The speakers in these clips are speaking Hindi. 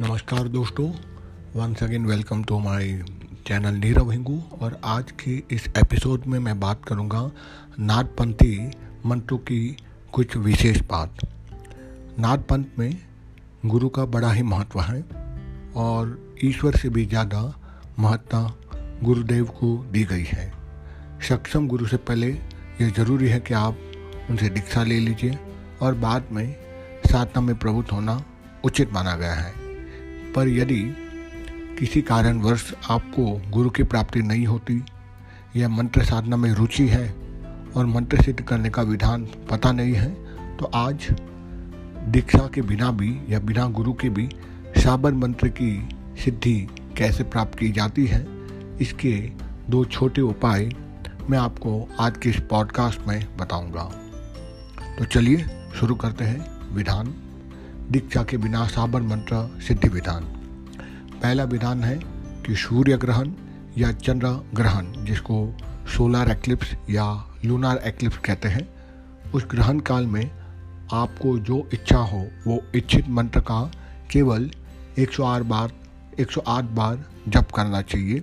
नमस्कार दोस्तों, once again welcome to my channel Nirav Hingu. और आज के इस एपिसोड में मैं बात करूंगा नाथपंथी मंत्रों की कुछ विशेष बात। नाथपंथ में गुरु का बड़ा ही महत्व है और ईश्वर से भी ज़्यादा महत्ता गुरुदेव को दी गई है। सक्षम गुरु से पहले ये ज़रूरी है कि आप उनसे दीक्षा ले लीजिए और बाद में साधना में प्रवृत्त होना उचित माना गया है। पर यदि किसी कारणवश आपको गुरु की प्राप्ति नहीं होती या मंत्र साधना में रुचि है और मंत्र सिद्ध करने का विधान पता नहीं है, तो आज दीक्षा के बिना भी या बिना गुरु के भी शाबर मंत्र की सिद्धि कैसे प्राप्त की जाती है, इसके दो छोटे उपाय मैं आपको आज के इस पॉडकास्ट में बताऊंगा। तो चलिए शुरू करते हैं विधान, दीक्षा के बिना शाबर मंत्र सिद्धि विधान। पहला विधान है कि सूर्य ग्रहण या चंद्र ग्रहण, जिसको सोलर एक्लिप्स या लूनार एक्लिप्स कहते हैं, उस ग्रहण काल में आपको जो इच्छा हो वो इच्छित मंत्र का केवल 108 बार जप करना चाहिए।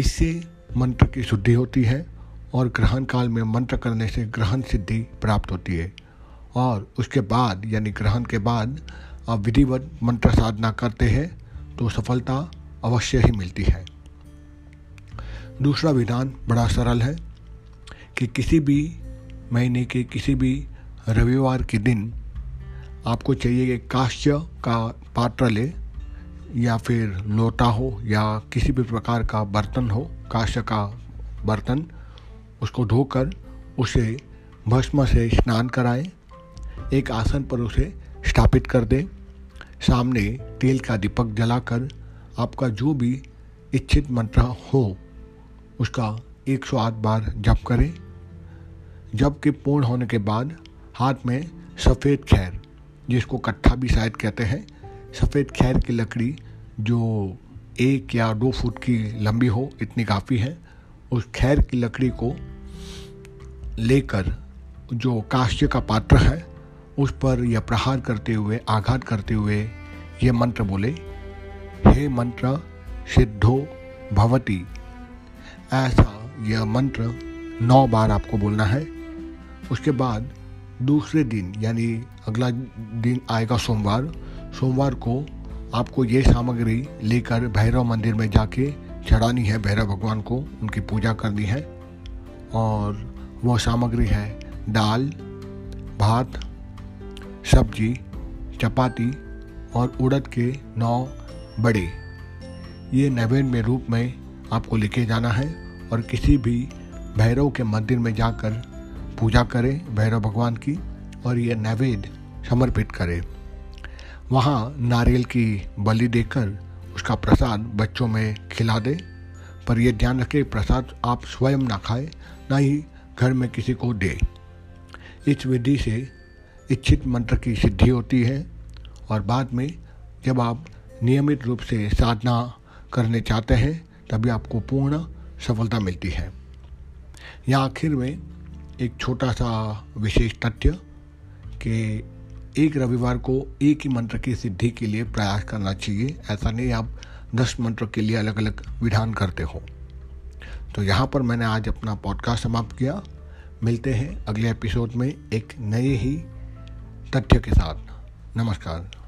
इससे मंत्र की शुद्धि होती है और ग्रहण काल में मंत्र करने से ग्रहण सिद्धि प्राप्त होती है। और उसके बाद यानी ग्रहण के बाद आप विधिवत मंत्र साधना करते हैं तो सफलता अवश्य ही मिलती है। दूसरा विधान बड़ा सरल है कि किसी भी महीने के किसी भी रविवार के दिन आपको चाहिए कि कांस्य का पात्र ले या फिर लोटा हो या किसी भी प्रकार का बर्तन हो, कांस्य का बर्तन, उसको धोकर उसे भस्म से स्नान कराएं, एक आसन पर उसे स्थापित कर दें, सामने तेल का दीपक जलाकर आपका जो भी इच्छित मंत्र हो उसका 108 बार जप करें। जप के पूर्ण होने के बाद हाथ में सफ़ेद खैर, जिसको कट्ठा भी शायद कहते हैं, सफ़ेद खैर की लकड़ी जो 1 या 2 फुट की लंबी हो, इतनी काफ़ी है, उस खैर की लकड़ी को लेकर जो कांस्य का पात्र है उस पर यह प्रहार करते हुए, आघात करते हुए ये मंत्र बोले, हे मंत्र सिद्धो भवति। ऐसा यह मंत्र 9 बार आपको बोलना है। उसके बाद दूसरे दिन यानी अगला दिन आएगा सोमवार। सोमवार को आपको ये सामग्री लेकर भैरव मंदिर में जाके चढ़ानी है, भैरव भगवान को उनकी पूजा करनी है। और वो सामग्री है दाल, भात, सब्जी, चपाती और उड़द के 9 बड़े। ये नैवेद्य रूप में आपको लेके जाना है और किसी भी भैरव के मंदिर में जाकर पूजा करें भैरव भगवान की और ये नैवेद्य समर्पित करें। वहाँ नारियल की बलि देकर उसका प्रसाद बच्चों में खिला दें। पर यह ध्यान रखें प्रसाद आप स्वयं ना खाएं, ना ही घर में किसी को दें। इस विधि से इच्छित मंत्र की सिद्धि होती है। और बाद में जब आप नियमित रूप से साधना करने चाहते हैं तभी आपको पूर्ण सफलता मिलती है। यहाँ आखिर में एक छोटा सा विशेष तथ्य कि एक रविवार को एक ही मंत्र की सिद्धि के लिए प्रयास करना चाहिए। ऐसा नहीं आप 10 मंत्र के लिए अलग अलग विधान करते हो। तो यहाँ पर मैंने आज अपना पॉडकास्ट समाप्त किया। मिलते हैं अगले एपिसोड में एक नए ही तथ्य के साथ। नमस्कार।